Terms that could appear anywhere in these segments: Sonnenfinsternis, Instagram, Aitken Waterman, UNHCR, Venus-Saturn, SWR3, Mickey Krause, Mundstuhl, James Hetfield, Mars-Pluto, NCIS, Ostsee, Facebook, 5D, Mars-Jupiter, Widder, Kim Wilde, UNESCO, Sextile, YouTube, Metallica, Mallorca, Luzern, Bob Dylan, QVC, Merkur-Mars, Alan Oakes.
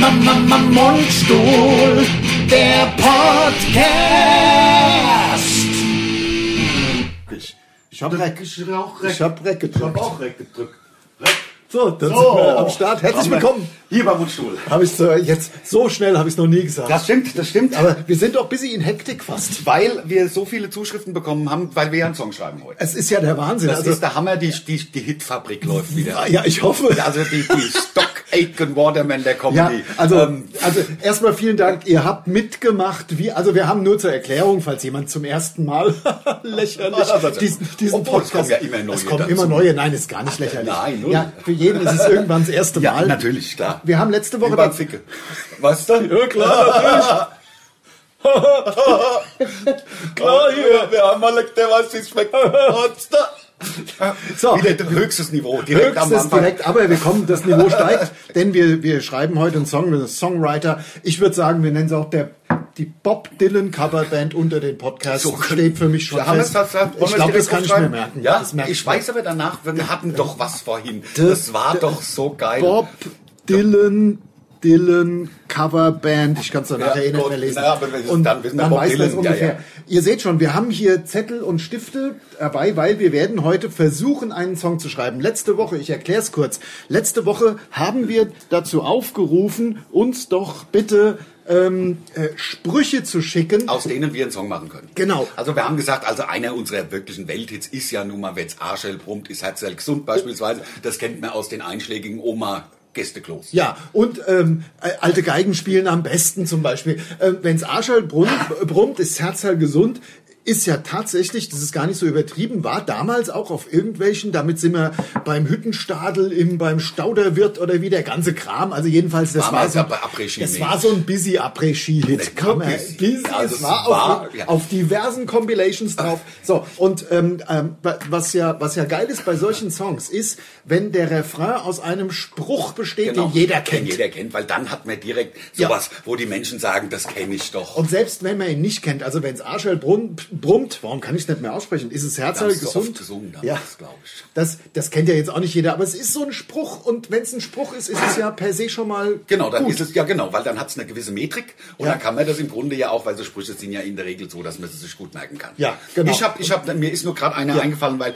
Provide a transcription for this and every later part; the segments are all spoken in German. Mundstuhl, der Podcast. Ich habe Rec gedrückt. So, dann sind wir am Start. Herzlich willkommen. Hier beim Mundstuhl. Habe ich jetzt so schnell habe ich es noch nie gesagt. Das stimmt. Aber wir sind doch busy in Hektik fast. Weil wir so viele Zuschriften bekommen haben, weil wir ja einen Song schreiben heute. Es ist ja der Wahnsinn. Das ist der Hammer, die Hitfabrik läuft wieder. Ja, ich hoffe. Also die Stock Aitken Waterman der Comedy. Ja, also erstmal vielen Dank. Ihr habt mitgemacht. Wir haben nur zur Erklärung, falls jemand zum ersten Mal lächerlich diesen Podcast. Es kommen ja immer neue. Nein, ist gar nicht lächerlich. Nein, null. Ja, für jeden ist es irgendwann das erste Mal. Ja, natürlich, klar. Wir haben letzte Woche... Was denn? Ja, klar, natürlich. Klar, hier. Wir haben mal der was ist weg. So, wieder höchstes Niveau. Direkt am Anfang, aber wir kommen, das Niveau steigt, denn wir schreiben heute einen Song, wir sind Songwriter. Ich würde sagen, wir nennen es auch die Bob Dylan Coverband unter den Podcasts. So steht für mich schon fest. Ich glaube, das kann ich mir merken. Ja? Ich weiß aber danach, wir hatten doch was vorhin. Das war doch so geil. Bob Dylan Coverband, ich kann es danach nicht mehr lesen. Ja, aber dann weiß man es ungefähr. Ja. Ihr seht schon, wir haben hier Zettel und Stifte dabei, weil wir werden heute versuchen, einen Song zu schreiben. Letzte Woche, ich erkläre es kurz, letzte Woche haben wir dazu aufgerufen, uns doch bitte Sprüche zu schicken. Aus denen wir einen Song machen können. Genau. Also wir haben gesagt, einer unserer wirklichen Welthits ist ja nun mal, wenn's Arschel brummt, ist Herzl gesund beispielsweise. Das kennt man aus den einschlägigen Oma-Gästeklos. Ja, und alte Geigen spielen am besten zum Beispiel. Wenn's Arschel brummt, ist Herzl gesund. Ist ja tatsächlich, das ist gar nicht so übertrieben, war damals auch auf irgendwelchen, damit sind wir beim Hüttenstadel, beim Stauderwirt oder wie der ganze Kram, also jedenfalls, das war so ein busy Après-Ski-Hit. Auf diversen Compilations drauf. So, und was ja geil ist bei solchen Songs ist, wenn der Refrain aus einem Spruch besteht, den jeder kennt. Weil dann hat man direkt sowas, wo die Menschen sagen, das kenne ich doch. Und selbst wenn man ihn nicht kennt, also wenn's Arschel brummt, warum kann ich nicht mehr aussprechen? Ist es Herzl gesund? Gesungen, ja, glaube ich. Das kennt ja jetzt auch nicht jeder, aber es ist so ein Spruch und wenn es ein Spruch ist, ist es ja per se schon mal gut. Ist es weil dann hat es eine gewisse Metrik und dann kann man das im Grunde ja auch, weil so Sprüche sind ja in der Regel so, dass man es sich gut merken kann. Ja, genau. Mir ist nur gerade einer eingefallen, weil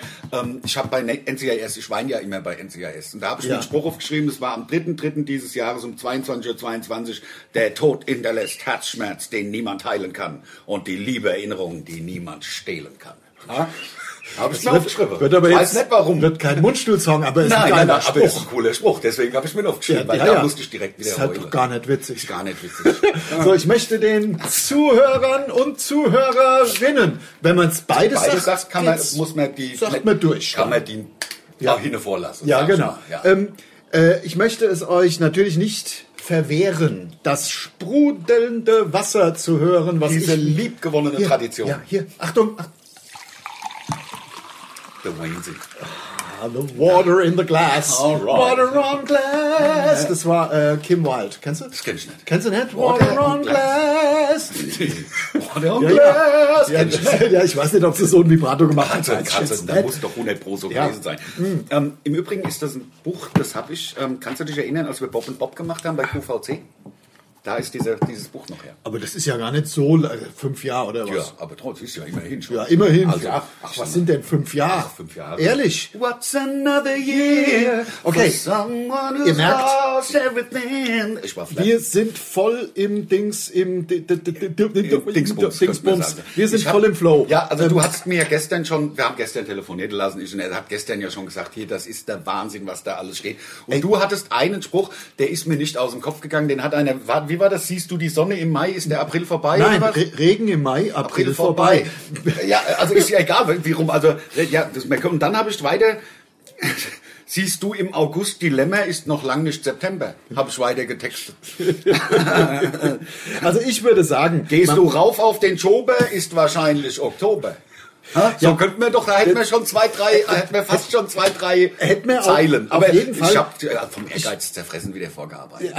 ich habe bei NCIS, ich weine ja immer bei NCIS und da habe ich einen Spruch aufgeschrieben, das war am 3.3. dieses Jahres um 22:22 Uhr, der Tod hinterlässt Herzschmerz, den niemand heilen kann und die liebe Erinnerung, die niemand stehlen kann. Ha? Habe ich mir aufgeschrieben. Weiß nicht warum. Wird kein Mundstuhl-Song, aber ist ein cooler Spruch. Deswegen habe ich mir aufgeschrieben, weil da musste ich direkt wieder heulen. Ist halt doch gar nicht witzig. So, ich möchte den Zuhörern und Zuhörerinnen, wenn man es beides sagt, kann man die auch hinne vorlassen. Ja, genau. Ich möchte es euch natürlich nicht verwehren, das sprudelnde Wasser zu hören, was diese liebgewonnene Tradition. Ja, hier, Achtung. The Wahnsinn. The water in the glass. All right. Water on glass. Das war Kim Wilde. Kennst du? Das kenn ich nicht. Kennst du nicht? Water on glass. Water on glass. Ja, ich weiß nicht, ob sie so ein Vibrato gemacht hat. Da muss doch 100% so gewesen sein. Im Übrigen ist das ein Buch, das habe ich. Kannst du dich erinnern, als wir Bob und Bob gemacht haben bei QVC? Da ist dieses Buch noch her. Aber das ist ja gar nicht so 5 Jahre oder was? Ja, aber trotzdem ist ja immerhin schon. Ja, immerhin. Also, was sind denn 5 Jahre? 5 Jahre. Ehrlich? What's another year? Okay. Ihr merkt, wir sind voll im Dingsbums. Wir sind voll im Flow. Ja, also du hast mir ja gestern schon, wir haben gestern telefoniert lassen, und er hat gestern ja schon gesagt, hier, das ist der Wahnsinn, was da alles steht. Und du hattest einen Spruch, der ist mir nicht aus dem Kopf gegangen, den hat einer, wie war das? Siehst du die Sonne im Mai? Ist der April vorbei? Nein, oder was? Regen im Mai, April vorbei. Ja, also ist ja egal, wie rum. Also, ja, und dann habe ich weiter. Siehst du im August, die Lämmer ist noch lang nicht September. Habe ich weiter getextet. Also ich würde sagen, gehst du rauf auf den Schober, ist wahrscheinlich Oktober. So ja, könnten wir doch, da hätten wir schon fast schon zwei, drei Zeilen. Aber auf jeden Fall, ich habe vom Ehrgeiz zerfressen wieder vorgearbeitet.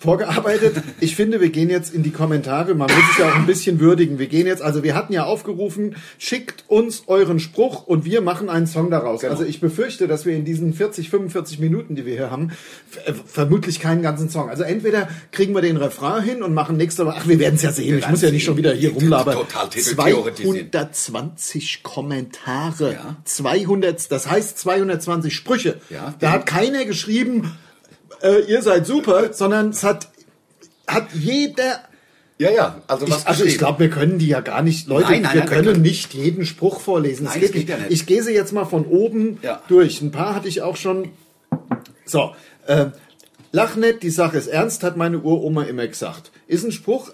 Vorgearbeitet. Ich finde, wir gehen jetzt in die Kommentare. Man muss es ja auch ein bisschen würdigen. Wir gehen jetzt, also wir hatten ja aufgerufen, schickt uns euren Spruch und wir machen einen Song daraus. Genau. Also ich befürchte, dass wir in diesen 40, 45 Minuten, die wir hier haben, vermutlich keinen ganzen Song. Also entweder kriegen wir den Refrain hin und machen nächste Woche, wir werden es ja sehen, ich muss ja nicht schon wieder hier rumlabern. Total theoretisch. 120 Kommentare, ja. 200, das heißt 220 Sprüche. Ja, da hat keiner geschrieben, ihr seid super, sondern es hat jeder... Ja, ja. Also ich glaube, wir können die ja gar nicht, Leute, wir können nicht jeden Spruch vorlesen. Nein, das geht ja nicht. Ich gehe sie jetzt mal von oben durch. Ein paar hatte ich auch schon. So, lach nicht, die Sache ist ernst, hat meine Uroma immer gesagt. Ist ein Spruch...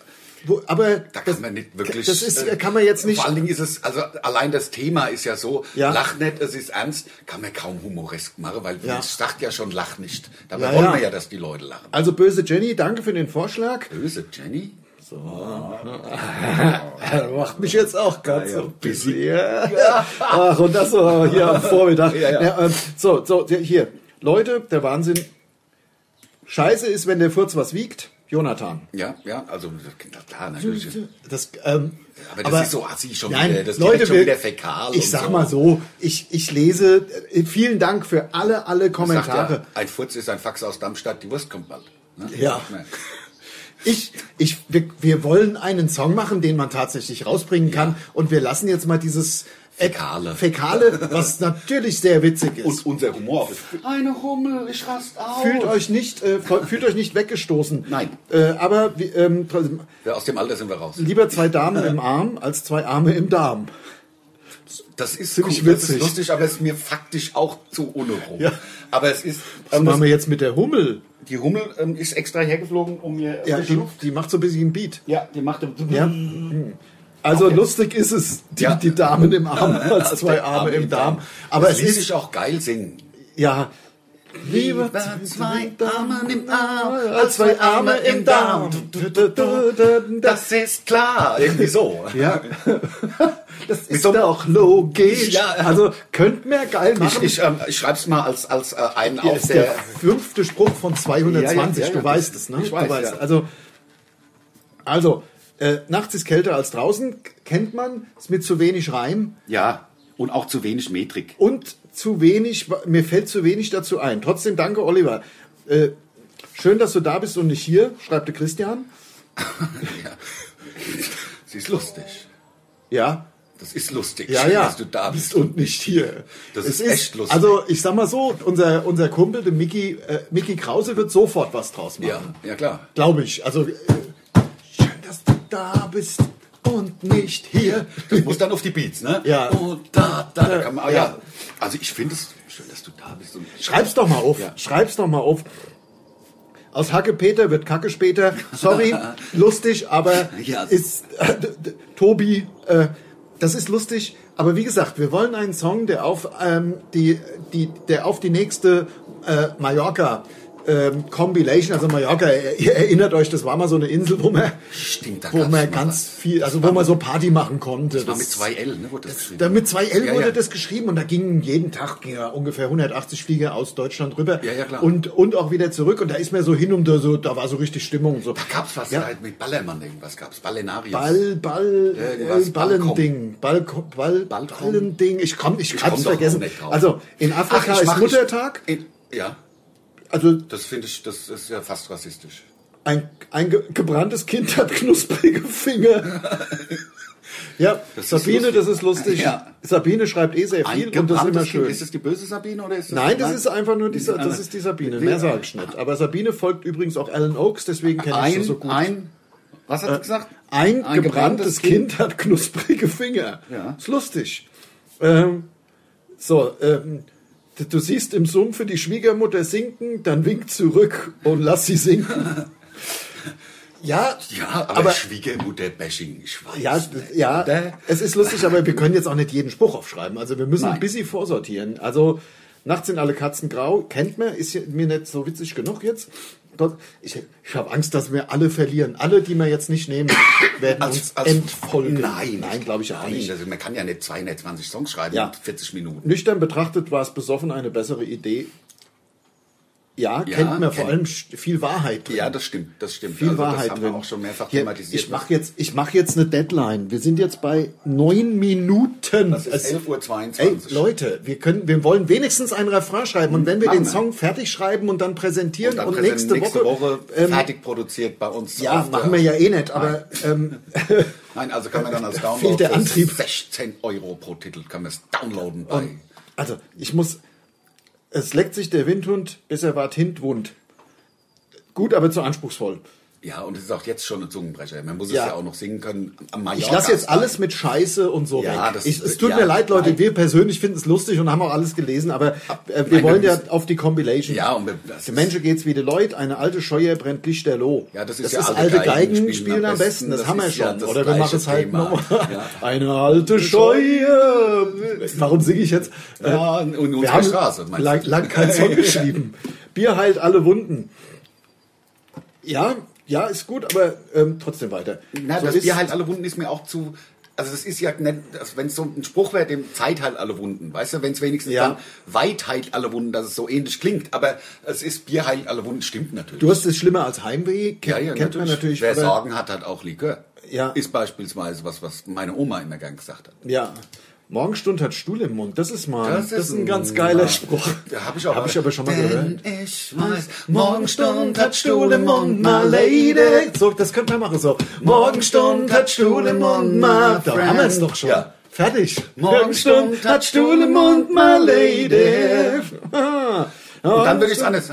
Aber da kann man nicht wirklich. Das ist, kann man jetzt nicht. Vor allen Dingen ist es, also allein das Thema ist ja so, lach nicht, es ist ernst, kann man kaum humoresk machen, weil es sagt ja schon, lach nicht. Dabei wollen wir ja, dass die Leute lachen. Also böse Jenny, danke für den Vorschlag. Böse Jenny? So. Macht mich jetzt auch ganz so busy. Ach, und das so hier am Vormittag. So, hier. Leute, der Wahnsinn. Scheiße ist, wenn der Furz was wiegt. Jonathan. Ja, also klar, natürlich. Aber ist so assi schon wieder, das Leute, direkt schon wieder fäkal. Ich sag mal so, ich lese, vielen Dank für alle Kommentare. Ja, ein Furz ist ein Fax aus Darmstadt, die Wurst kommt bald. Ne? Ja. Wir wollen einen Song machen, den man tatsächlich rausbringen kann und wir lassen jetzt mal dieses... Fäkale, was natürlich sehr witzig ist. Und unser Humor. Eine Hummel, ich rast auf. Fühlt euch nicht weggestoßen. Nein. Aber aus dem Alter sind wir raus. Lieber zwei Damen im Arm als zwei Arme im Darm. Das ist ziemlich witzig. Das ist lustig, aber es ist mir faktisch auch zu unruhig. Ja. Aber es ist. Was machen wir jetzt mit der Hummel? Die Hummel ist extra hergeflogen, um mir die Luft. Die macht so ein bisschen Beat. Ja, die macht. Ja. Also lustig ist es, die Damen im Arm als zwei Arme im Darm. Aber es ist auch geil singen. Ja. Lieber zwei Damen im Arm als zwei Arme im Darm. Das ist klar. Irgendwie so. Ja. Das ist doch logisch. Ja. Also könnten wir geil machen. Ich schreib's mal als einen auf. Das ist der fünfte Spruch von 220. Ja, du weißt es, ne? Ich weiß, du weißt. Also. Nachts ist kälter als draußen, kennt man, ist mit zu wenig Reim. Ja, und auch zu wenig Metrik. Und zu wenig, mir fällt zu wenig dazu ein. Trotzdem danke, Oliver. Schön, dass du da bist und nicht hier, schreibt der Christian. Ja. Sie ist lustig. Ja. Das ist lustig, dass du da bist und nicht hier. Das ist echt lustig. Also ich sag mal so, unser Kumpel, der Mickey Krause, wird sofort was draus machen. Ja, klar. Glaube ich, also... da bist und nicht hier. Das muss dann auf die Beats, ne? Ja. Und da kann man, ja. Also ich finde es schön, dass du da bist. Und schreib's doch mal auf. Ja. Schreib's doch mal auf. Aus Hacke Peter wird Kacke später. Sorry, lustig, aber ist Tobi, das ist lustig. Aber wie gesagt, wir wollen einen Song, der auf die nächste Mallorca Combination, also Mallorca, ihr erinnert euch, das war mal so eine Insel, wo man so Party machen konnte. Das war mit 2L, ne, wurde das geschrieben. Mit 2L wurde das geschrieben und da gingen jeden Tag ungefähr 180 Flieger aus Deutschland rüber klar. Und auch wieder zurück und da ist mir so hin und so, da war so richtig Stimmung. So. Da gab's was halt mit Ballermann, irgendwas gab's, Ballenarius. Ballending, ich hab's vergessen. Also in Afrika ist Muttertag. Also, das finde ich, das ist ja fast rassistisch. Ein gebranntes Kind hat knusprige Finger. Ja, das Sabine, das ist lustig. Ja. Sabine schreibt sehr viel und das ist immer schön. Ist das die böse Sabine oder ist das? Nein, das ist einfach nur das ist die Sabine. Mehr sage ich nicht. Aber Sabine folgt übrigens auch Alan Oakes, deswegen kenne ich sie so gut. Was hat sie gesagt? Ein gebranntes Kind hat knusprige Finger. Ja. Ist lustig. Du siehst im Sumpfe die Schwiegermutter sinken, dann wink zurück und lass sie sinken. Ja, aber Schwiegermutter-Bashing, ich weiß. Ja, es ist lustig, aber wir können jetzt auch nicht jeden Spruch aufschreiben. Also wir müssen ein bisschen vorsortieren. Also nachts sind alle Katzen grau, kennt man, ist mir nicht so witzig genug jetzt. Ich habe Angst, dass wir alle verlieren. Alle, die wir jetzt nicht nehmen, werden uns entfolgen. Nein, glaube ich auch nicht. Also man kann ja nicht 220 Songs schreiben in 40 Minuten. Nüchtern betrachtet war es besoffen eine bessere Idee. Ja, kennt man vor allem viel Wahrheit drin. Ja, das stimmt. Viel also, Wahrheit das haben wir auch schon mehrfach thematisiert. Ich mache jetzt eine Deadline. Wir sind jetzt bei 9 Minuten. Das ist 11:22 Uhr. Ey, Leute, wir wollen wenigstens einen Refrain schreiben. Und wenn wir den Song fertig schreiben und dann präsentieren und nächste Woche fertig produziert bei uns. Ja, machen wir ja eh nicht. Aber nein, also kann man dann als Download fehlt der Antrieb. 16 Euro pro Titel kann man es downloaden. Es leckt sich der Windhund, bis er ward hintwund. Gut, aber zu anspruchsvoll. Ja, und es ist auch jetzt schon ein Zungenbrecher. Man muss es ja auch noch singen können. Ich lasse jetzt alles mit Scheiße und so weg. Es tut mir leid, Leute. Nein. Wir persönlich finden es lustig und haben auch alles gelesen, aber wir wollen auf die Compilation. Ja, und den Menschen geht's wie die Leute. Eine alte Scheuer brennt lichterloh. Ja, das ist alte Geigen spielen am besten. Das haben wir schon. Oder wir machen es halt nochmal. Ja. Eine alte Scheuer. Warum singe ich jetzt? Ja, und unsere Straße. Wir haben lang keinen Song geschrieben. Bier heilt alle Wunden. Ja, ist gut, aber trotzdem weiter. Na, so das Bier heilt alle Wunden ist mir auch zu... Also das ist ja, wenn es so ein Spruch wäre, dem Zeit heilt alle Wunden, weißt du? Wenn es wenigstens dann weit heilt alle Wunden, dass es so ähnlich klingt. Aber es ist Bier heilt alle Wunden, stimmt natürlich. Du hast es schlimmer als Heimweh, kennt man natürlich. Wer Sorgen hat auch Likör. Ja. Ist beispielsweise was meine Oma immer gern gesagt hat. Ja. Morgenstund hat Stuhl im Mund. Das ist ein ganz geiler Spruch. Habe ich aber schon mal gehört. Ich weiß, Morgenstund hat Stuhl im Mund, my lady. So, das könnte man machen so. Morgenstund hat Stuhl im Mund, my friend. Da haben wir es doch schon. Ja. Fertig. Morgenstund hat Stuhl im Mund, my lady. Und dann würde ich es anders.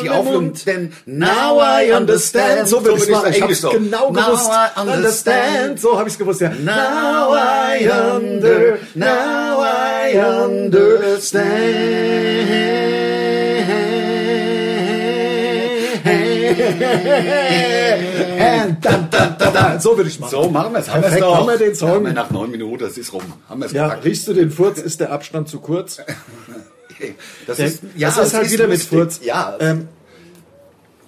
Die Auflösung. Denn now I understand. So würde ich es machen. Ich habe es genau gewusst. Now I understand. So habe ich es gewusst. Ja. Now I understand. So würde ich machen. So machen wir es. Haben wir den Song. Nach 9 Minuten, das ist rum. Haben wir es gepackt. Riechst du den Furz? Ist der Abstand zu kurz? Das ist halt wieder lustig. Mit Furz. Ja.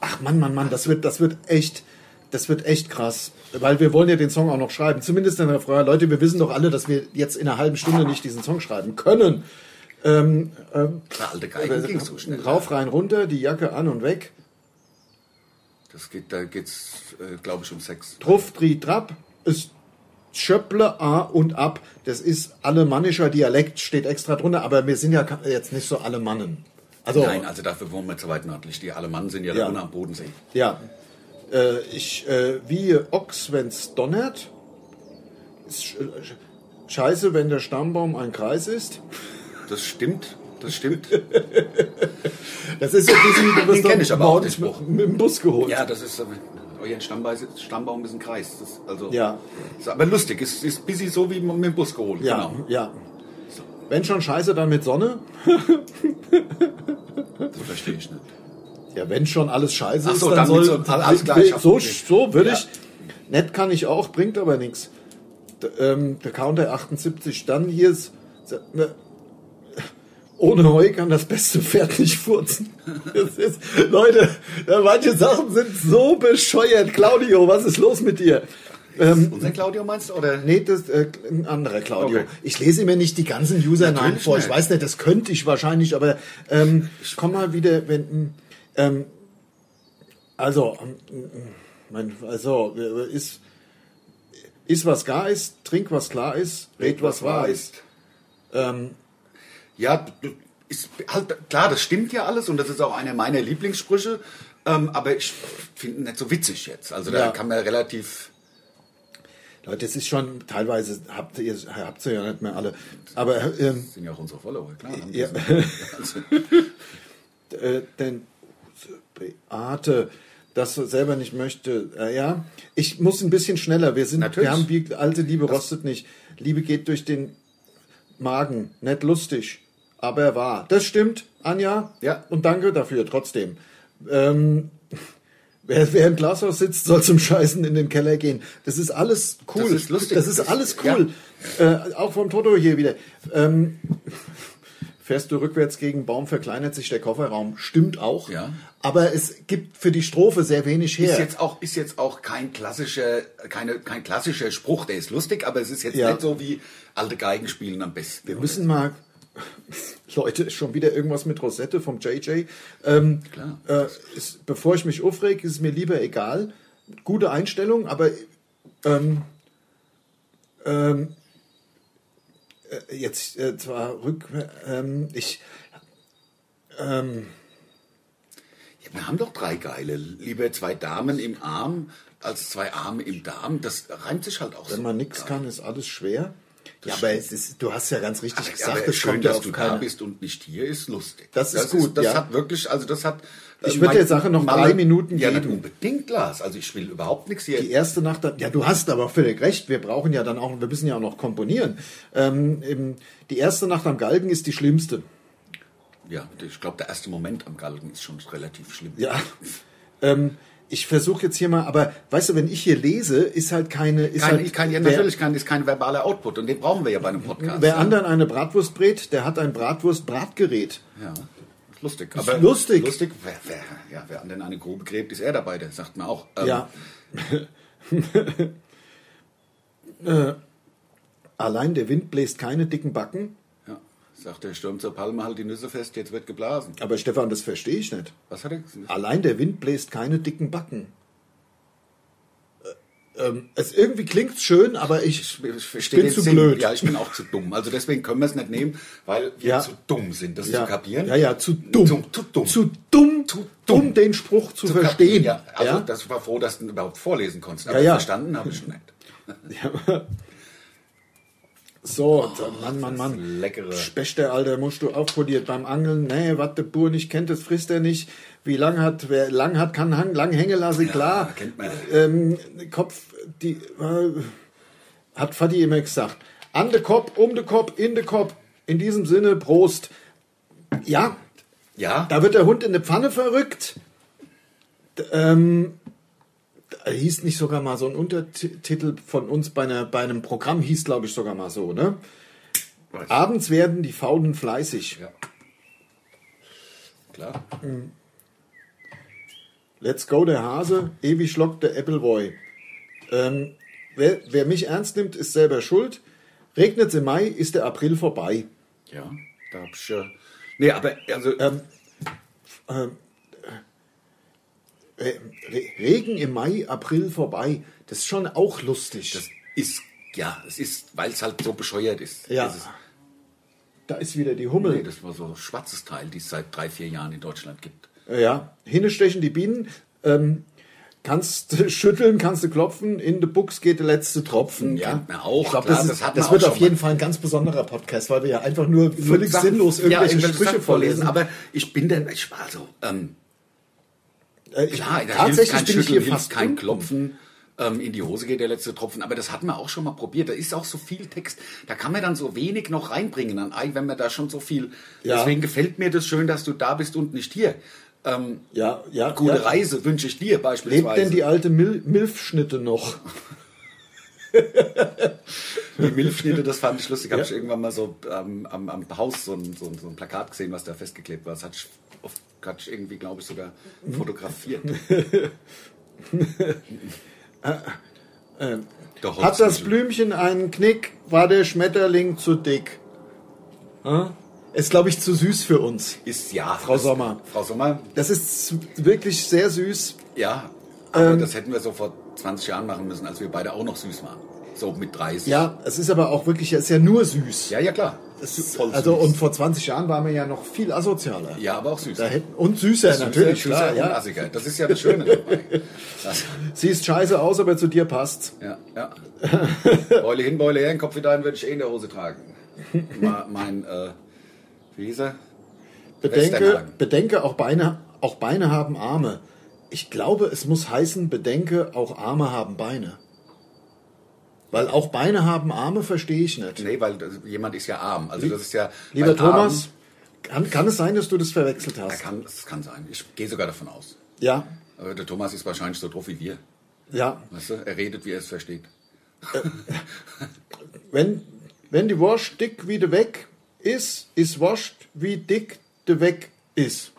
Ach Mann, das wird echt krass. Weil wir wollen ja den Song auch noch schreiben. Zumindest in der Frage, Leute, wir wissen doch alle, dass wir jetzt in einer halben Stunde nicht diesen Song schreiben können. Na, alte Geigen ging so schnell. Rauf, rein, runter, die Jacke an und weg. Da geht's, glaube ich, um Sex. Truff, Tri, Trab ist... Schöpple A und ab. Das ist alemannischer Dialekt, steht extra drunter, aber wir sind ja jetzt nicht so Alemannen. Also, nein, also dafür wohnen wir zu weit nördlich. Die Alemannen sind ja da unten am Bodensee. Ja. Wie Ochs, wenn's donnert. Ist scheiße, wenn der Stammbaum ein Kreis ist. Das stimmt. Das ist so ein bisschen... Den kenne ich aber auch nicht. Mit dem Bus geholt. Ja, das ist... Euer Stammbaum ist ein Kreis. Ist aber lustig, ist busy so wie mit dem Bus geholt. Ja, genau. Ja. So. Wenn schon scheiße, dann mit Sonne. Das verstehe ich nicht. Ja, wenn schon alles scheiße ist, dann soll... So würde ich... Nett kann ich auch, bringt aber nichts. Der Counter 78, dann hier ist... Ohne Heu kann das beste Pferd nicht furzen. Leute, manche Sachen sind so bescheuert. Claudio, was ist los mit dir? Unser Claudio meinst du? Oder? Nee, das ein anderer Claudio. Okay. Ich lese mir nicht die ganzen Usernamen vor. Ich weiß nicht, das könnte ich wahrscheinlich, aber ich komme mal wieder, wenn... ist was gar ist, trink was klar ist, red was wahr ist. Ja, ist halt, klar, das stimmt ja alles und das ist auch einer meiner Lieblingssprüche, aber ich finde ihn nicht so witzig jetzt. Also da kann man relativ... Leute, es ist schon, teilweise habt ihr ja nicht mehr alle, aber... das sind ja auch unsere Follower, klar. Ja. Denn Beate, das selber nicht möchte, ich muss ein bisschen schneller, wir haben die alte Liebe rostet nicht, Liebe geht durch den... Magen, nicht lustig, aber wahr. Das stimmt, Anja. Ja. Und danke dafür, trotzdem. Wer im Glashaus sitzt, soll zum Scheißen in den Keller gehen. Das ist alles cool. Das ist lustig. Das ist alles cool. Ja. Auch vom Toto hier wieder. fährst du rückwärts gegen einen Baum, verkleinert sich der Kofferraum. Stimmt auch. Ja. Aber es gibt für die Strophe sehr wenig her. Ist jetzt auch kein klassischer Spruch, der ist lustig, aber es ist jetzt nicht so wie alte Geigen spielen am besten. Wir müssen mal, Leute, schon wieder irgendwas mit Rosette vom JJ. Klar. Bevor ich mich aufreg, ist es mir lieber egal. Gute Einstellung, aber jetzt zwar rückwärts. Wir haben doch drei geile. Lieber zwei Damen im Arm als zwei Arme im Darm. Das reimt sich halt auch so. Wenn man nichts kann, ist alles schwer. Ja, aber du hast ja ganz richtig gesagt, aber schön, dass du da bist und nicht hier, ist lustig. Das ist gut. Das hat wirklich, also das hat. Ich würde der Sache noch 3 Minuten geben. Ja, nicht unbedingt, Lars. Also ich will überhaupt nichts hier. Die erste Nacht, ja, du hast aber völlig recht. Wir brauchen ja dann auch, wir müssen ja auch noch komponieren. Die erste Nacht am Galgen ist die schlimmste. Ja, ich glaube, der erste Moment am Galgen ist schon relativ schlimm. Ja. Ich versuche jetzt hier mal, aber weißt du, wenn ich hier lese, ist halt keine... ist kein verbaler Output und den brauchen wir ja bei einem Podcast. Wer anderen eine Bratwurst brät, der hat ein Bratwurst-Bratgerät. Ja, ist lustig. Aber ist lustig. Wer anderen eine Grube gräbt, ist er dabei, das sagt man auch. Ja. Allein der Wind bläst keine dicken Backen. Sagt der Sturm zur Palme, halt die Nüsse fest, jetzt wird geblasen. Aber Stefan, das verstehe ich nicht. Was hat er gesagt? Allein der Wind bläst keine dicken Backen. Es irgendwie klingt schön, aber ich bin zu blöd. Ja, ich bin auch zu dumm. Also deswegen können wir es nicht nehmen, weil wir zu dumm sind, das zu kapieren. Ja, zu dumm. Zu dumm, um den Spruch zu verstehen. Ja, also das war froh, dass du ihn überhaupt vorlesen konntest. Aber verstanden habe ich schon nicht. Ja. So, Mann. Leckere. Specht, der Alter, musst du aufpoliert beim Angeln. Nee, was der Bur nicht kennt, das frisst er nicht. Wie lang hat, wer lang hat, kann Hang, lang hängen lassen, klar. Ja, kennt man. Kopf, hat Vati immer gesagt. An de Kopf, um de Kopf, in de Kopf. In diesem Sinne, Prost. Ja. Da wird der Hund in der Pfanne verrückt. Hieß nicht sogar mal so ein Untertitel von uns bei einem Programm, hieß glaube ich sogar mal so, ne? Weiß. Abends werden die Faulen fleißig. Ja. Klar. Let's go der Hase, ewig lockt der Appleboy. Wer mich ernst nimmt, ist selber schuld. Regnet's im Mai, ist der April vorbei. Ja, da hab ich ja... Nee, aber also... Regen im Mai, April vorbei. Das ist schon auch lustig. Weil es halt so bescheuert ist. Ja. Da ist wieder die Hummel. Nee, das war so ein schwarzes Teil, die es seit 3-4 Jahren in Deutschland gibt. Ja, hinestechen die Bienen. Kannst du schütteln, kannst du klopfen. In de Buchs geht der letzte Tropfen. Ja, na auch. Ich glaube, das wird auf jeden Fall ein ganz besonderer Podcast, weil wir ja einfach nur völlig sinnlos irgendwelche Sprüche vorlesen. Aber tatsächlich bin ich hier fast kein Klopfen, in die Hose geht der letzte Tropfen, aber das hatten wir auch schon mal probiert, da ist auch so viel Text, da kann man dann so wenig noch reinbringen, wenn man da schon so viel, deswegen gefällt mir das schön, dass du da bist und nicht hier. Gute Reise wünsche ich dir beispielsweise. Lebt denn die alte Milfschnitte noch? Die Milfschnitte, das fand ich lustig, habe ich irgendwann mal so am Haus so ein Plakat gesehen, was da festgeklebt war, das hatte ich oft. Hat ich irgendwie, glaube ich, sogar fotografiert. Hat das Blümchen einen Knick? War der Schmetterling zu dick? Ist, glaube ich, zu süß für uns. Ist ja. Frau Sommer. Das ist wirklich sehr süß. Ja, aber das hätten wir so vor 20 Jahren machen müssen, als wir beide auch noch süß waren. So mit 30. Ja, es ist aber auch wirklich, es ist ja nur süß. Ja, klar. Und vor 20 Jahren waren wir ja noch viel asozialer. Ja, aber auch süß. Und süßer natürlich. Süßer und assiger. Das ist ja das Schöne dabei. Siehst scheiße aus, aber zu dir passt's. Ja. Beule hin, Beule her, den Kopf wieder ein, würde ich in der Hose tragen. Wie hieß er? Bedenke, auch Beine haben Arme. Ich glaube, es muss heißen, bedenke, auch Arme haben Beine. Weil auch Beine haben Arme, verstehe ich nicht. Nee, weil jemand ist ja arm. Also das ist ja. Lieber Thomas, kann es sein, dass du das verwechselt hast? Das kann sein. Ich gehe sogar davon aus. Ja. Aber der Thomas ist wahrscheinlich so drauf wie wir. Ja. Weißt du, er redet, wie er es versteht. Wenn die Wurst dick wieder weg ist wurscht, wie dick der Weg ist.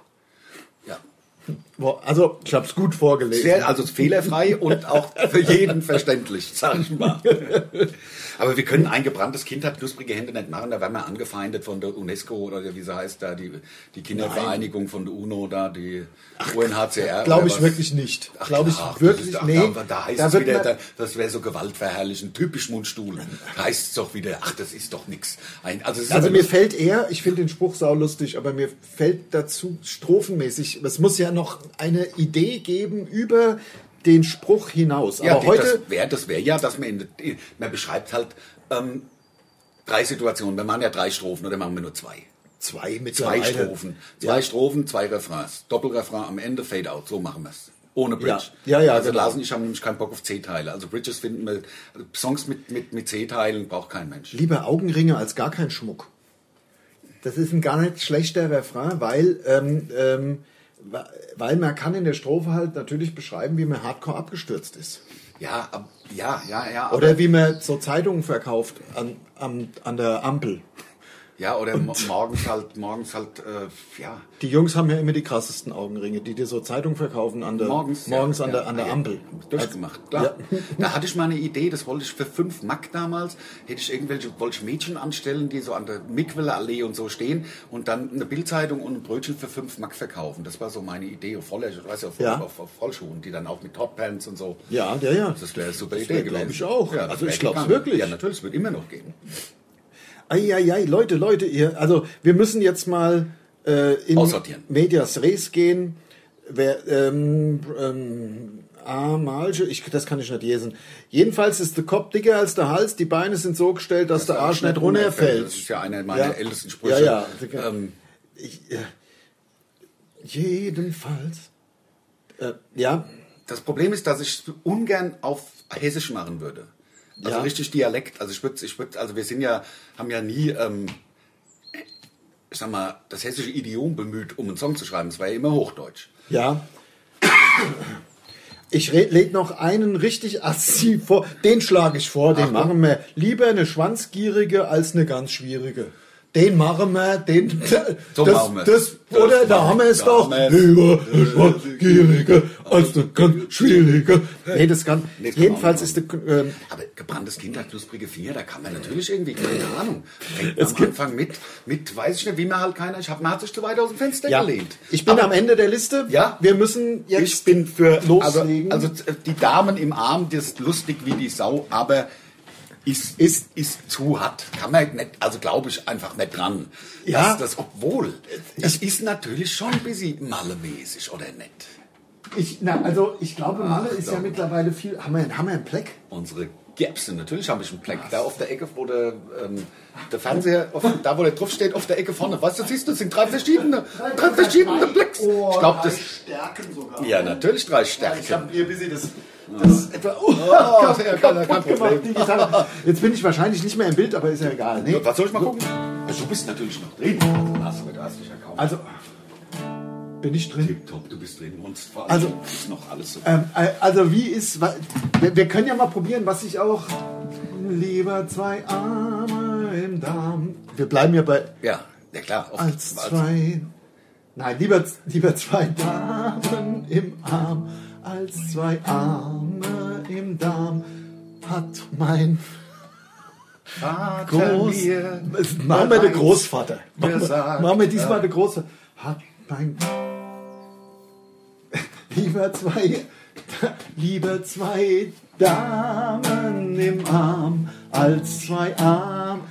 Ja. Also, ich habe es gut vorgelesen. Sehr, also fehlerfrei und auch für jeden verständlich, sag ich mal. Aber wir können ein gebranntes Kind hat knusprige Hände nicht machen, da werden wir angefeindet von der UNESCO oder wie sie heißt, da die Kindervereinigung Nein. von der UNO, da die UNHCR. Glaube ich wirklich nicht. Glaube ich wirklich nicht. Nee. Da heißt es wieder, das wäre so gewaltverherrlichen, typisch Mundstuhl. Da heißt es doch wieder, ach, das ist doch nichts. Also mir fällt eher, ich finde den Spruch saulustig, aber mir fällt dazu strophenmäßig, es muss ja noch eine Idee geben über den Spruch hinaus. Ja, aber heute das wäre ja, dass man beschreibt halt drei Situationen. Wir machen ja drei Strophen oder machen wir nur zwei? Zwei mit zwei Strophen. Zwei Strophen, zwei Refrains. Doppelrefrain am Ende, Fade out. So machen wir es. Ohne Bridge. Ja, ja, also genau. Lars und ich haben nämlich keinen Bock auf C-Teile. Also Bridges finden wir, Songs mit C-Teilen braucht kein Mensch. Lieber Augenringe als gar kein Schmuck. Das ist ein gar nicht schlechter Refrain, weil man kann in der Strophe halt natürlich beschreiben, wie man hardcore abgestürzt ist. Ja. Oder wie man so Zeitungen verkauft an der Ampel. Ja, oder morgens halt. Die Jungs haben ja immer die krassesten Augenringe, die dir so Zeitungen verkaufen an der Ampel. Durchgemacht, klar. Ja. Da hatte ich mal eine Idee, das wollte ich für 5 Mark damals, wollte ich Mädchen anstellen, die so an der Mittweilerallee und so stehen und dann eine Bildzeitung und ein Brötchen für 5 Mark verkaufen. Das war so meine Idee, auf Vollschuhen, die dann auch mit Toppants und so. Ja. Das wäre eine super Idee gewesen. Glaube ich auch. Ja, also ich glaube es wirklich. Ja, natürlich, es wird immer noch gehen. Eieiei, Leute, wir müssen jetzt mal in Medias Res gehen. Das kann ich nicht lesen. Jedenfalls ist der Kopf dicker als der Hals, die Beine sind so gestellt, dass der Arsch nicht runterfällt. Das ist ja einer meiner ältesten Sprüche. Ja. Jedenfalls. Das Problem ist, dass ich ungern auf Hessisch machen würde. Also richtig Dialekt. Also wir haben ja nie, ich sag mal, das hessische Idiom bemüht, um einen Song zu schreiben. Es war ja immer Hochdeutsch. Ja. Ich leg noch einen richtig assi vor. Den schlage ich vor, den machen wir. Lieber eine schwanzgierige als eine ganz schwierige. Den machen wir, den. So das, machen wir. Oder da haben wir es doch. Lieber eine schwanzgierige als eine ganz schwierige. Nee, das kann. Nee, das jedenfalls kann ist der. Aber gebranntes Kind hat knusprige Finger, da kann man natürlich irgendwie, keine Ahnung. Fängt am Anfang mit, weiß ich nicht, wie man halt keiner. Man hat sich zu weit aus dem Fenster gelehnt. Ich bin am Ende der Liste. Ja. Wir müssen jetzt. Ich bin für loslegen. Also die Damen im Arm, das ist lustig wie die Sau, aber. Ist zu hart. Kann man nicht, also glaube ich einfach nicht dran. Ja. Obwohl, es ist natürlich schon ein bisschen Malle-mäßig, oder nicht? Ich glaube, Malle ist ja mittlerweile viel. Haben wir einen Pleck? Unsere Gäbsen, natürlich habe ich einen Pleck. Da auf der Ecke, wo der Fernseher, da wo der drauf steht, auf der Ecke vorne. Weißt du, siehst du, das sind drei verschiedene Plecks. Oh, ich glaube, 3 Stärken sogar. Ja, natürlich 3 Stärken. Ich habe hier ein bisschen das etwa kaputt gemacht. Jetzt bin ich wahrscheinlich nicht mehr im Bild, aber ist ja egal. Nee. Was soll ich mal gucken? Also, du bist natürlich noch drin. Du hast dich ja kaum. Also bin ich drin. Tipptopp, du bist drin. Und vor allem also ist noch alles so. Also wie ist? Wir können ja mal probieren, was ich auch lieber 2 Arme im Darm. Wir bleiben ja bei. Ja klar. Als 2. Nein, lieber 2 Damen im Arm. Als 2 Arme im Darm hat mein Vater mir... Machen wir den Großvater. Machen wir diesmal den Großvater. Hat mein... Lieber zwei Damen im Arm als 2 Arme...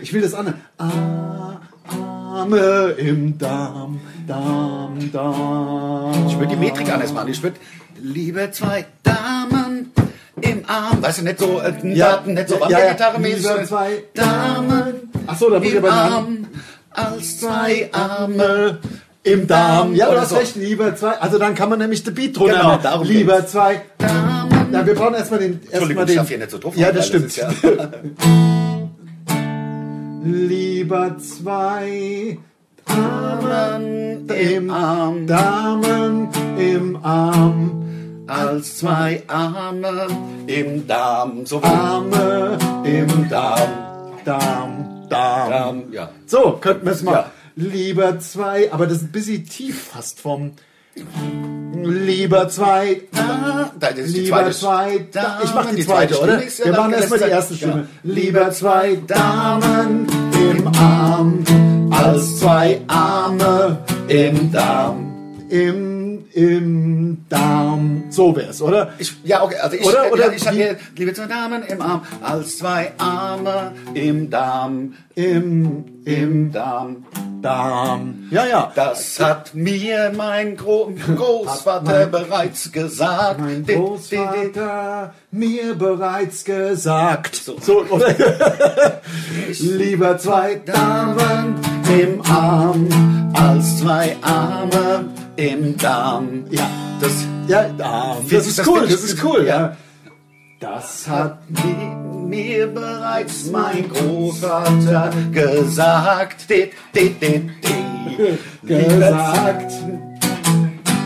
Ich will das andere. Arme im Darm. Ich würde die Metrik anders machen. Ich würde lieber 2 Damen im Arm. Weißt du, nicht so Gitarre-mäßig. Lieber 2 Damen im Arm als 2 Arme im Darm. Ja, du hast recht. Lieber 2. Also dann kann man nämlich den Beat drunter machen. Genau, lieber geht's. 2 Damen. Na, wir brauchen erstmal den... Entschuldigung, ich darf hier nicht so drauf. Ja, das stimmt. Lieber 2 Damen im Arm, Damen im Arm, als 2 Arme im Darm, so Arme im Darm, Darm, Ja. So, könnten wir es mal. Ja. Lieber zwei, aber das ist ein bisschen tief fast vom. Lieber zwei, da, da ist die lieber zwei, da. Ich mache die zweite, oder? Ja, wir machen erstmal die erste Stimme. Ja. Lieber zwei Damen im Arm, als zwei Arme im Darm. Im Darm. So wär's, oder? Ich habe hier lieber zwei Damen im Arm, als zwei Arme im Darm. Im Darm. Darm. Ja, ja. Das hat mir mein Großvater bereits gesagt. Mein Großvater mir bereits gesagt. So oder? Lieber zwei Damen im Arm als zwei Arme im Darm. Ja, das ist cool. Ja. Das hat mir bereits mein Großvater gesagt. Gesagt.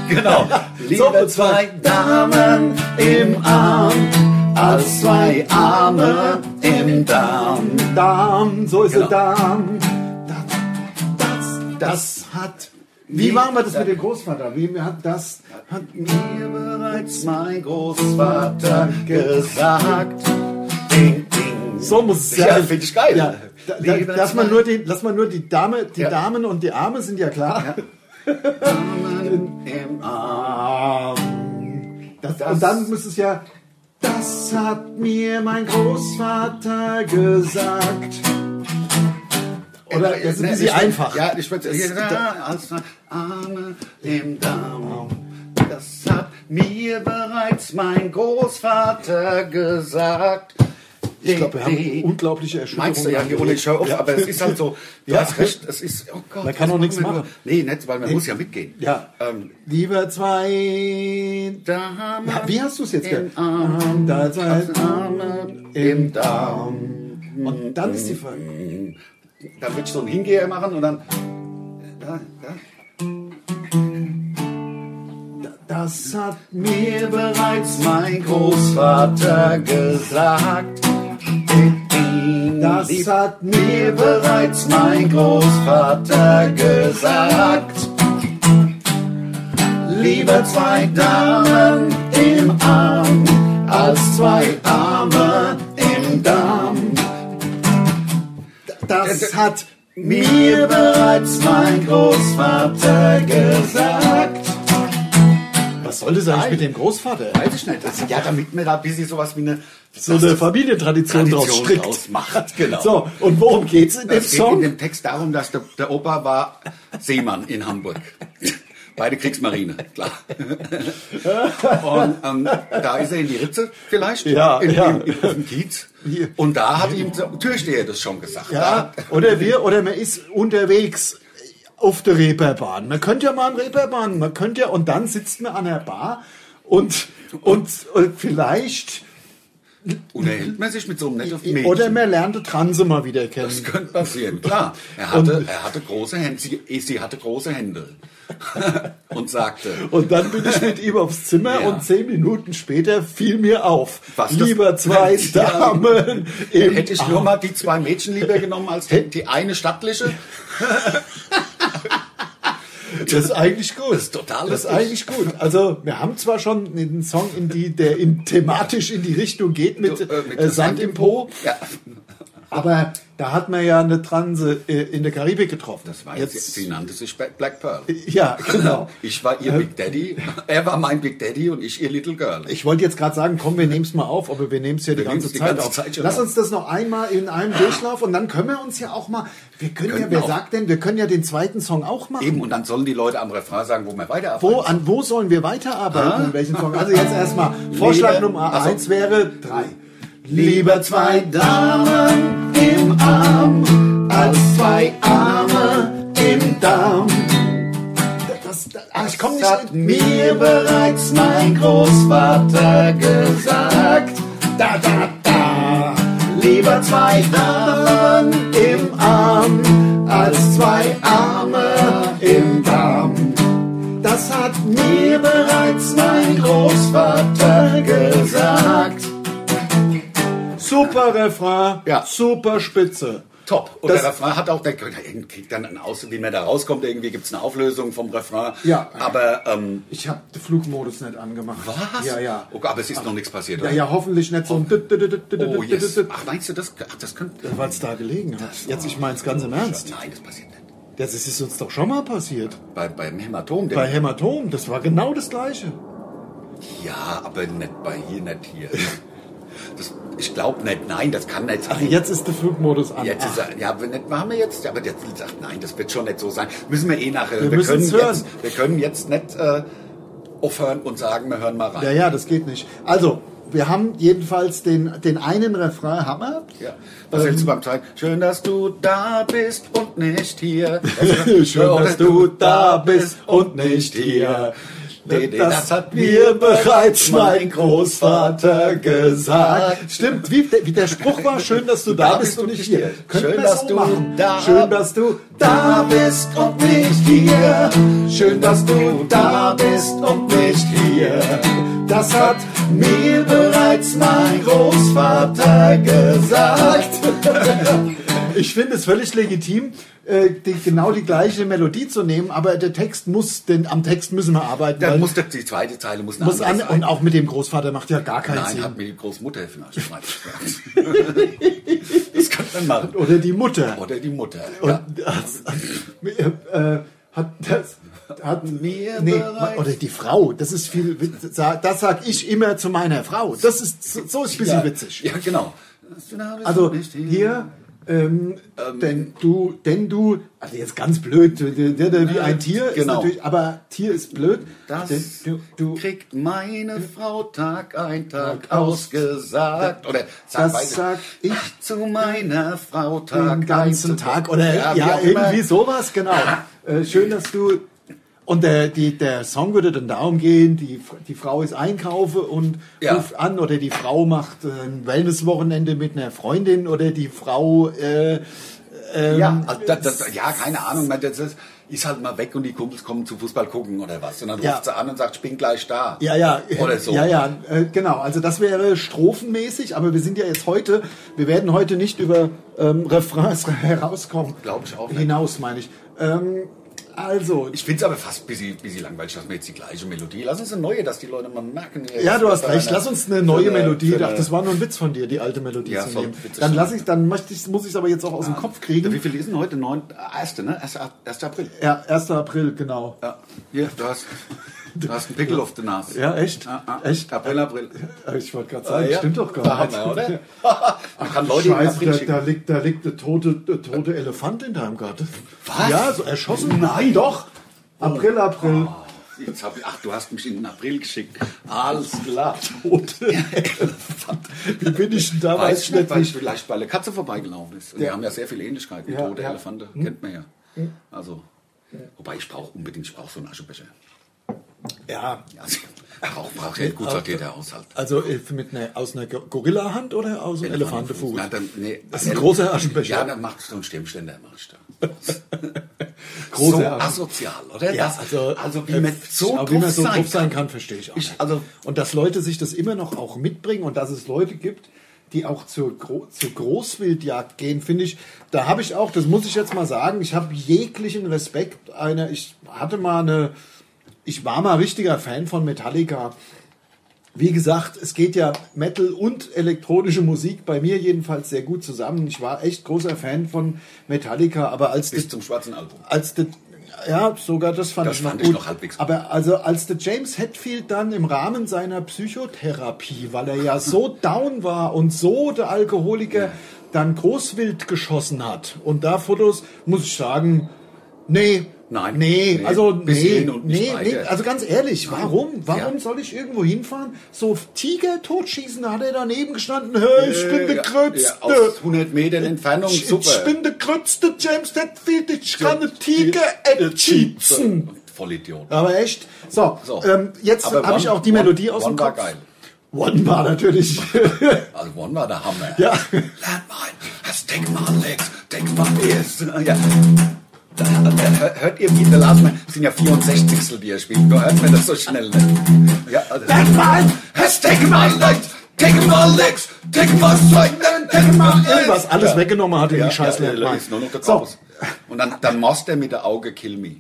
Genau. Lieber zwei Damen im Arm, als zwei Arme im Darm. Darm, so ist der Darm. Das hat... Wie machen wir das mit dem Großvater? Hat mir bereits mein Großvater gesagt. Ding, ding. So muss es sein. Ja, finde ich geil. Ja. Lass mal nur die Damen und die Arme sind ja klar. Ja. Damen im Arm. Und dann muss es ja... Das hat mir mein Großvater gesagt. Oder ist ein bisschen einfach. Ja, ich würde als Arme im Darm. Das hat mir bereits mein Großvater gesagt. Ich glaube, wir haben unglaubliche Erschütterungen. Meinst du ja, die Rolle, ich höre auf, aber es ist halt so. Du hast recht, es ist, oh Gott. Man kann auch nichts machen. Nee, nicht, weil man muss ja mitgehen. Ja. Lieber zwei Damen. Wie hast du es jetzt gehört? Da zwei Damen im Darm. Und dann ist die Frage. Dann würde ich so einen Hingeher machen und dann... Das hat mir bereits mein Großvater gesagt. Das hat mir bereits mein Großvater gesagt. Lieber zwei Damen im Arm, als zwei Arme im Darm. Das hat mir bereits mein Großvater gesagt. Was soll das eigentlich mit dem Großvater? Weiß ich nicht. Also, ja, damit man da ein bisschen sowas wie eine... So eine Familientradition draus macht. Genau. So, und worum geht's in dem Song? Es geht in dem Text darum, dass der Opa war Seemann in Hamburg. Bei der Kriegsmarine, klar. Und da ist er in die Ritze vielleicht, im Kiez. Und da hat ihm der Türsteher das schon gesagt. Ja, oder man ist unterwegs auf der Reeperbahn. Man könnte ja mal an Reeperbahn, und dann sitzt man an der Bar und vielleicht... Unterhält man sich mit so einem netten Mädchen. Oder man lernt den Transe mal wieder kennen. Das könnte passieren, klar. Er hatte große Hände, sie hatte große Hände. Und sagte... Und dann bin ich mit ihm aufs Zimmer und 10 Minuten später fiel mir auf. Lieber zwei Damen im Hätte ich nur mal die 2 Mädchen lieber genommen als die eine stattliche. Das ist eigentlich gut. Das ist eigentlich gut. Also wir haben zwar schon einen Song, der thematisch in die Richtung geht mit Sand im Po. Ja. Aber da hat man ja eine Transe in der Karibik getroffen. Das war jetzt. Sie nannte sich Black Pearl. Ja, genau. Ich war ihr Big Daddy. Er war mein Big Daddy und ich ihr Little Girl. Ich wollte jetzt gerade sagen, komm, wir nehmen es mal auf, aber wir nehmen es ja die ganze Zeit auf. Lass uns das noch einmal in einem Durchlauf und dann können wir uns ja auch mal. Wir können ja den zweiten Song auch machen. Eben, und dann sollen die Leute am Refrain sagen, wo wir weiterarbeiten. Wo sollen wir weiterarbeiten? Welchen Song? Also jetzt erstmal. Vorschlag Nummer 1 wäre 3. Lieber zwei Damen im Arm, als zwei Arme im Darm. Das hat mir bereits mein Großvater gesagt. Da, da, da. Lieber zwei Damen im Arm, als zwei Arme im Darm. Das hat mir bereits mein Großvater gesagt. Super Refrain, super Spitze. top. Und der Refrain hat auch, der kriegt dann einen Ausdruck, wie man da rauskommt. Irgendwie gibt es eine Auflösung vom Refrain. Ja, aber ich habe den Flugmodus nicht angemacht. Was? Ja, ja. Okay, aber es ist noch nichts passiert, oder? Ja, ja, hoffentlich nicht so. Oh, yes. Ach, meinst du, das könnte... Weil es da gelegen hat. Jetzt, ich meine es ganz im Ernst. Nein, das passiert nicht. Das ist uns doch schon mal passiert. Beim Hämatom. Bei Hämatom, das war genau das Gleiche. Ja, aber nicht bei hier, nicht hier. Ich glaube nicht, nein, das kann nicht sein. Ach, jetzt ist der Flugmodus an. Jetzt ist er, ja, machen wir jetzt, aber der sagt, nein, das wird schon nicht so sein. Müssen wir eh nachher. Wir können jetzt nicht aufhören und sagen, wir hören mal rein. Ja, ja, das geht nicht. Also, wir haben jedenfalls den einen Refrain, Hammer. Ja. Was hältst du beim Teil? Schön, dass du da bist und nicht hier. Schön, dass du da bist und nicht hier. Das hat mir bereits mein Großvater gesagt. Stimmt, wie der Spruch war, schön, dass du da bist und nicht hier. Schön, dass du da bist und nicht hier. Schön, dass du da bist und nicht hier. Das hat mir bereits mein Großvater gesagt. Ich finde es völlig legitim, genau die gleiche Melodie zu nehmen, aber der Text am Text müssen wir arbeiten. Dann muss die zweite Zeile muss an, und auch mit dem Großvater macht ja gar keinen Sinn. Nein, hat mir die Großmutter vielleicht. Das kann man machen. Oder die Mutter. Ja. Oder die Frau, das ist viel witzig. Das sag ich immer zu meiner Frau. Das ist so ein bisschen witzig. Ja, genau. Also hier. Denn du, also jetzt ganz blöd, wie ein Tier, genau. Ist natürlich, aber Tier ist blöd. Das du kriegt meine Frau Tag ein, Tag ausgesagt. Oder das sag ich zu meiner Frau Tag den ganzen ein, Tag. Oder ja irgendwie sowas, genau. Schön, dass du... Und der Song würde dann darum gehen, die Frau ist einkaufe und ruft an, oder die Frau macht ein Wellnesswochenende mit einer Freundin, oder die Frau... keine Ahnung, das ist halt mal weg und die Kumpels kommen zu Fußball gucken oder was. Und dann ruft sie an und sagt, ich bin gleich da. Ja. Oder so. Ja, genau. Also das wäre strophenmäßig, aber wir sind ja jetzt heute, wir werden heute nicht über Refrains herauskommen. Glaube ich auch nicht. Hinaus, meine ich. Also, ich finde es aber fast ein bisschen langweilig, dass wir jetzt die gleiche Melodie. Lass uns eine neue, dass die Leute mal merken. Ja, du hast recht. Lass uns eine neue Melodie. Ach, das war nur ein Witz von dir, die alte Melodie zu nehmen. Muss ich es aber jetzt auch aus dem Kopf kriegen. Wie viel ist denn heute? 1. April. Ja, 1. April, genau. Ja. Hier, du hast einen Pickel auf der Nase. Ja, echt? Echt? April. Ich wollte gerade sagen, stimmt doch gar nicht. Da haben wir, oder? Man kann Leute in April schicken. Da liegt der tote Elefant in deinem Garten. Was? Ja, so erschossen. Nein, doch. April. Oh, du hast mich in den April geschickt. Alles klar. Tote Elefant. Wie bin ich denn da? Weiß ich nicht, weil ich vielleicht bei der Katze vorbeigelaufen ist. Und die haben ja sehr viele Ähnlichkeiten. Ja, tote Elefante kennt man ja. Also, wobei ich brauche so einen Aschenbecher. Ja. Braucht ja gut sortiert der Haushalt. Also aus einer Gorilla-Hand oder aus einem Elefantenfuß? Das ist ein großer Aschenbecher. Ja, dann machst du einen Stimmständer. So asozial, oder? Ja, also wie man so drauf sein kann, verstehe ich auch nicht. Und dass Leute sich das immer noch auch mitbringen und dass es Leute gibt, die auch zur Großwildjagd gehen, finde ich, da habe ich auch, das muss ich jetzt mal sagen, ich habe jeglichen Respekt. Ich war mal richtiger Fan von Metallica. Wie gesagt, es geht ja Metal und elektronische Musik bei mir jedenfalls sehr gut zusammen. Ich war echt großer Fan von Metallica, aber bis zum schwarzen Album. Sogar das fand ich noch gut. Das fand ich noch halbwegs gut. Aber also als der James Hetfield dann im Rahmen seiner Psychotherapie, weil er ja so down war und so der Alkoholiker dann Großwild geschossen hat und da Fotos, muss ich sagen, also ganz ehrlich, warum soll ich irgendwo hinfahren? So Tiger totschießen, da hat er daneben gestanden, hey, ich bin der Größte. Ja, aus 100 Metern Entfernung, super. Ich bin der Größte, James Hetfield, ich kann einen Tiger schießen. Vollidiot. Aber echt, so. Jetzt habe ich auch die Melodie aus dem Kopf. War geil. One war natürlich. Also One war der Hammer. Ja. Landmine, das Deck mal Legs, Deck mal Ears. Ja. Hört ihr, wie der Lars meint, sind ja 64, die er spielt. Nur hört mir das so schnell nicht. Ja, also. Denkmal! Hashtag mal! Take him mal links, take him mal Zeug, take him mal irgendwas. Alles weggenommen hatte die Scheiße. Nur noch das Haus. Und dann machst der mit der Auge Kill Me.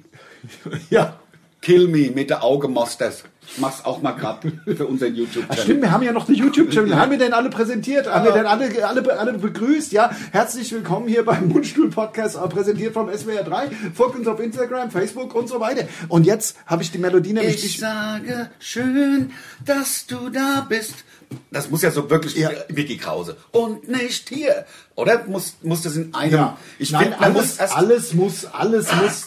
Ja. Kill Me mit der Auge Masters. Ich mach's auch mal gerade für unseren YouTube-Channel. Ach stimmt, wir haben ja noch den YouTube-Channel. Ja. Haben wir denn alle präsentiert? Haben wir denn alle begrüßt? Ja, herzlich willkommen hier beim Mundstuhl-Podcast, präsentiert vom SWR3. Folgt uns auf Instagram, Facebook und so weiter. Und jetzt habe ich die Melodie nämlich... Ich sage schön, dass du da bist. Das muss ja so wirklich Vicky Krause. Und nicht hier. Oder? Muss das in einem... Ja. Alles muss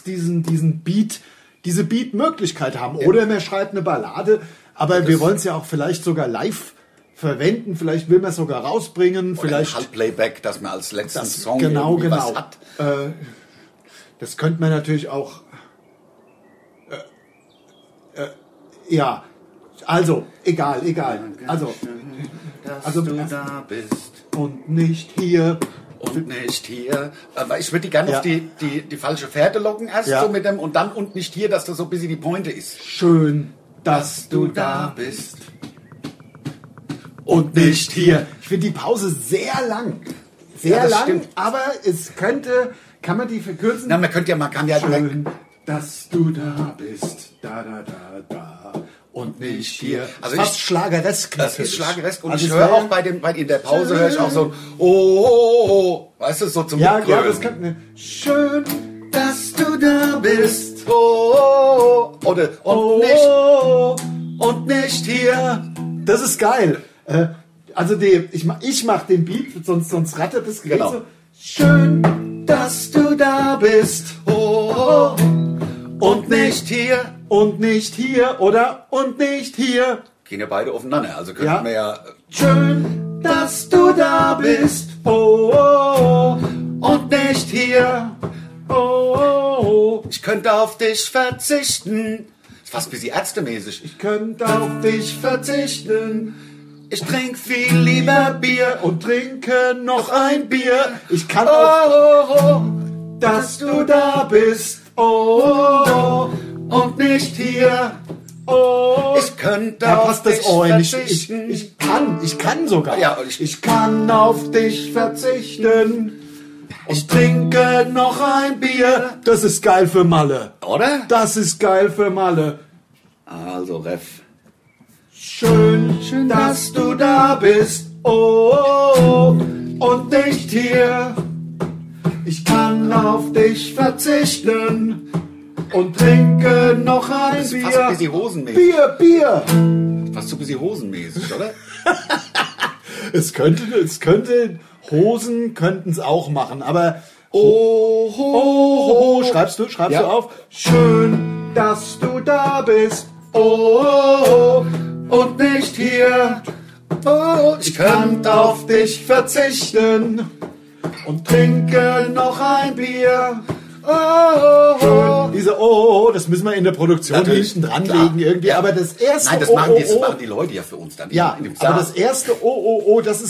diesen Beat... diese Beat-Möglichkeit haben. Oder man schreibt eine Ballade, aber das wir wollen es ja auch vielleicht sogar live verwenden, vielleicht will man es sogar rausbringen. Oder vielleicht halt Playback, dass man als letzten Song was hat. Das könnte man natürlich auch... ja, also, egal. Also du da bist und nicht hier... Und nicht hier. Aber ich würde die gerne auf die falsche Fährte locken erst so mit dem und dann und nicht hier, dass das so ein bisschen die Pointe ist. Schön, dass du da bist. Und nicht hier. Ich finde die Pause sehr lang. Sehr lang, stimmt. Aber es könnte, kann man die verkürzen? Na, man kann ja schön, dass du da bist. Da. Und nicht hier. Also fast schlageresk. Das ist schlageresk. Und also ich höre auch in der Pause höre ich auch so oh. Weißt du, so zum Grölen. Ja, das kann ne. Schön, dass du da bist. Oh. Oder und nicht hier. Das ist geil. Also ich mach den Beat, sonst rattert das Gerät so. Schön, dass du da bist. Oh. Und nicht hier. Und nicht hier, oder? Und nicht hier. Gehen ja beide aufeinander, also könnten wir ja... Schön, dass du da bist. Oh. Und nicht hier. Oh. Ich könnte auf dich verzichten. Ist fast ein bisschen ärztemäßig. Ich könnte auf dich verzichten. Ich trinke viel lieber Bier und trinke noch ein Bier. Ich kann auch... Dass du da bist. Oh. Und nicht hier. Oh, ich könnte auf dich verzichten. Ich kann sogar. Ja, ich kann auf dich verzichten. Ich trinke noch ein Bier. Das ist geil für Malle. Oder? Das ist geil für Malle. Also, Ref. Schön, dass du da bist. Oh. Und nicht hier. Ich kann auf dich verzichten. Und trinke noch ein Bier. Fast ein bisschen hosenmäßig. Bier. Fast so ein bisschen hosenmäßig, oder? Hosen könnten es auch machen, aber... Oh, schreibst du auf? Schön, dass du da bist. Oh, und nicht hier. Oh, ich könnte auf dich verzichten. Und trinke noch ein Bier. Oh. Diese das müssen wir in der Produktion hinten dranlegen irgendwie. Ja. Aber das erste Nein, das machen die Leute ja für uns dann. Ja, aber das erste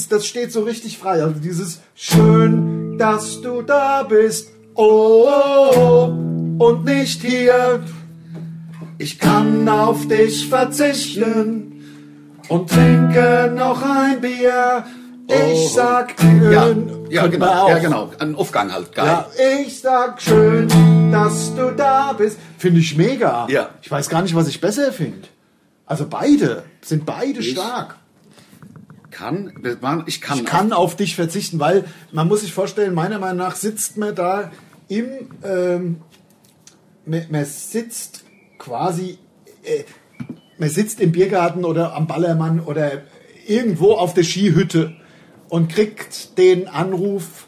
das steht so richtig frei. Also dieses Schön, dass du da bist. Oh. Und nicht hier. Ich kann auf dich verzichten und trinke noch ein Bier. Ich sag schön. Ja, genau. Ein Aufgang halt, geil. Ja, ich sag schön, dass du da bist. Finde ich mega. Ja. Ich weiß gar nicht, was ich besser finde. Also beide sind stark. Ich kann auf dich verzichten, weil man muss sich vorstellen, meiner Meinung nach sitzt man da man sitzt im Biergarten oder am Ballermann oder irgendwo auf der Skihütte und kriegt den Anruf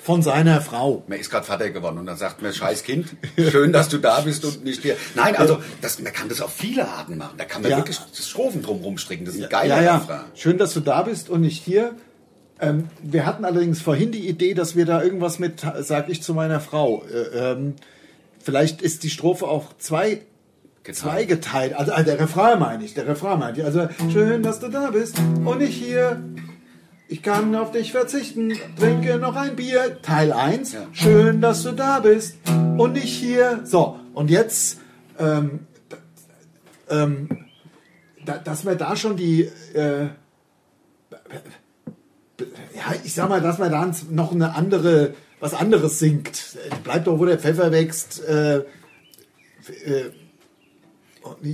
von seiner Frau. Man ist gerade Vater geworden und dann sagt man, scheiß Kind, schön, dass du da bist und nicht hier. Nein, also man kann das auf viele Arten machen. Da kann man wirklich Strophen drum rumstricken. Das ist ein geiler Refrain. Schön, dass du da bist und nicht hier. Wir hatten allerdings vorhin die Idee, dass wir da irgendwas mit, sag ich zu meiner Frau. Vielleicht ist die Strophe auch zweigeteilt. Also der Refrain meine ich. Also schön, dass du da bist und nicht hier. Ich kann auf dich verzichten, trinke noch ein Bier. Teil 1, schön, dass du da bist und nicht hier. So, und jetzt, dass wir da schon die Ja, ich sag mal, dass man da noch eine andere, was anderes singt. Bleibt doch, wo der Pfeffer wächst.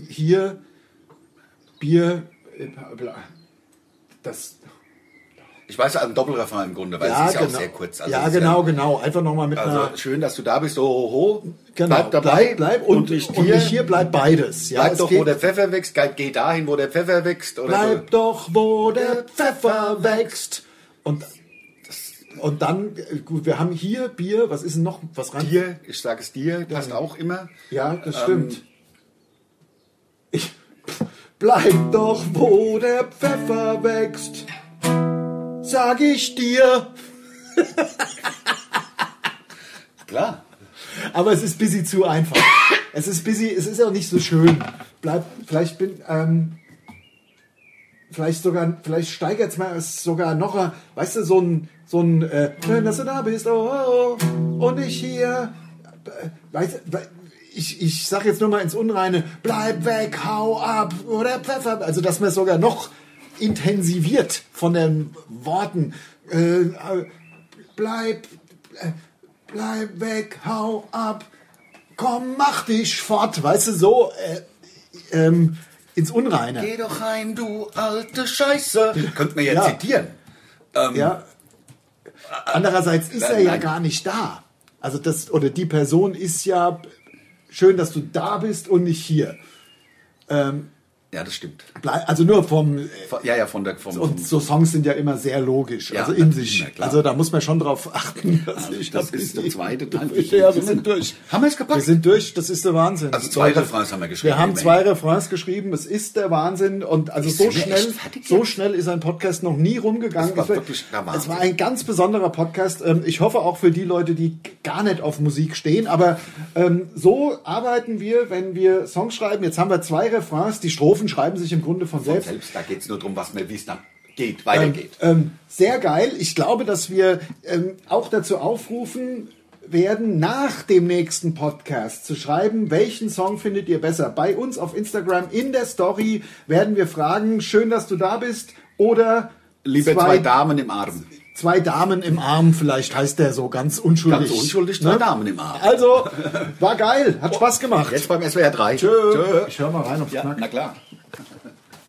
Hier, Bier, das. Ich weiß ja, ein Doppelrefrain im Grunde, weil ja, es ist ja genau. Auch sehr kurz. Also ja, genau. Einfach nochmal mit also einer... Schön, dass du da bist, ho. Genau. Bleib dabei. Bleib und nicht hier, bleib beides. Ja, bleib doch, wo der Pfeffer wächst. Geh dahin, wo der Pfeffer wächst. Oder bleib doch, wo der Pfeffer wächst. Und dann, gut, wir haben hier Bier. Was ist denn noch? Was rein? Dir, ich sage es dir, passt auch immer. Ja, das stimmt. Bleib doch, wo der Pfeffer wächst. Sag ich dir. Klar. Aber es ist busy zu einfach. Es ist auch nicht so schön. Vielleicht steigert es mal sogar noch, weißt du, so ein, schön, dass du da bist, oh, und ich hier, weißt du, ich sag jetzt nur mal ins Unreine, bleib weg, hau ab, oder Pfeffer, also dass man es sogar noch intensiviert von den Worten. Bleib weg, hau ab, komm, mach dich fort, weißt du, so ins Unreine. Geh doch heim, du alte Scheiße. Könnte man ja zitieren. Ja. Andererseits ist er ja gar nicht da. Also das, oder die Person ist ja schön, dass du da bist und nicht hier. Ja, das stimmt. Also nur vom so Songs sind ja immer sehr logisch, ja, also in sich. Also da muss man schon drauf achten. Das ist der zweite Teil. Ja, wir sind durch. Haben wir es gepackt? Wir sind durch, das ist der Wahnsinn. Also zwei Refrains haben wir geschrieben. Wir haben zwei Refrains geschrieben, es ist der Wahnsinn. Und also so schnell ist ein Podcast noch nie rumgegangen. Es war ein ganz besonderer Podcast. Ich hoffe auch für die Leute, die gar nicht auf Musik stehen. Aber so arbeiten wir, wenn wir Songs schreiben. Jetzt haben wir zwei Refrains, die Strophen schreiben sich im Grunde von selbst. Da geht es nur darum, wie es dann weitergeht. Sehr geil. Ich glaube, dass wir auch dazu aufrufen werden, nach dem nächsten Podcast zu schreiben, welchen Song findet ihr besser. Bei uns auf Instagram in der Story werden wir fragen, schön, dass du da bist, oder Liebe zwei Damen im Arm. Zwei Damen im Arm, vielleicht heißt der so ganz unschuldig. Ganz unschuldig, zwei Damen im Arm. Also, war geil, hat Spaß gemacht. Jetzt beim SWR3. Tschö. Ich höre mal rein, ob's knackt. Na klar.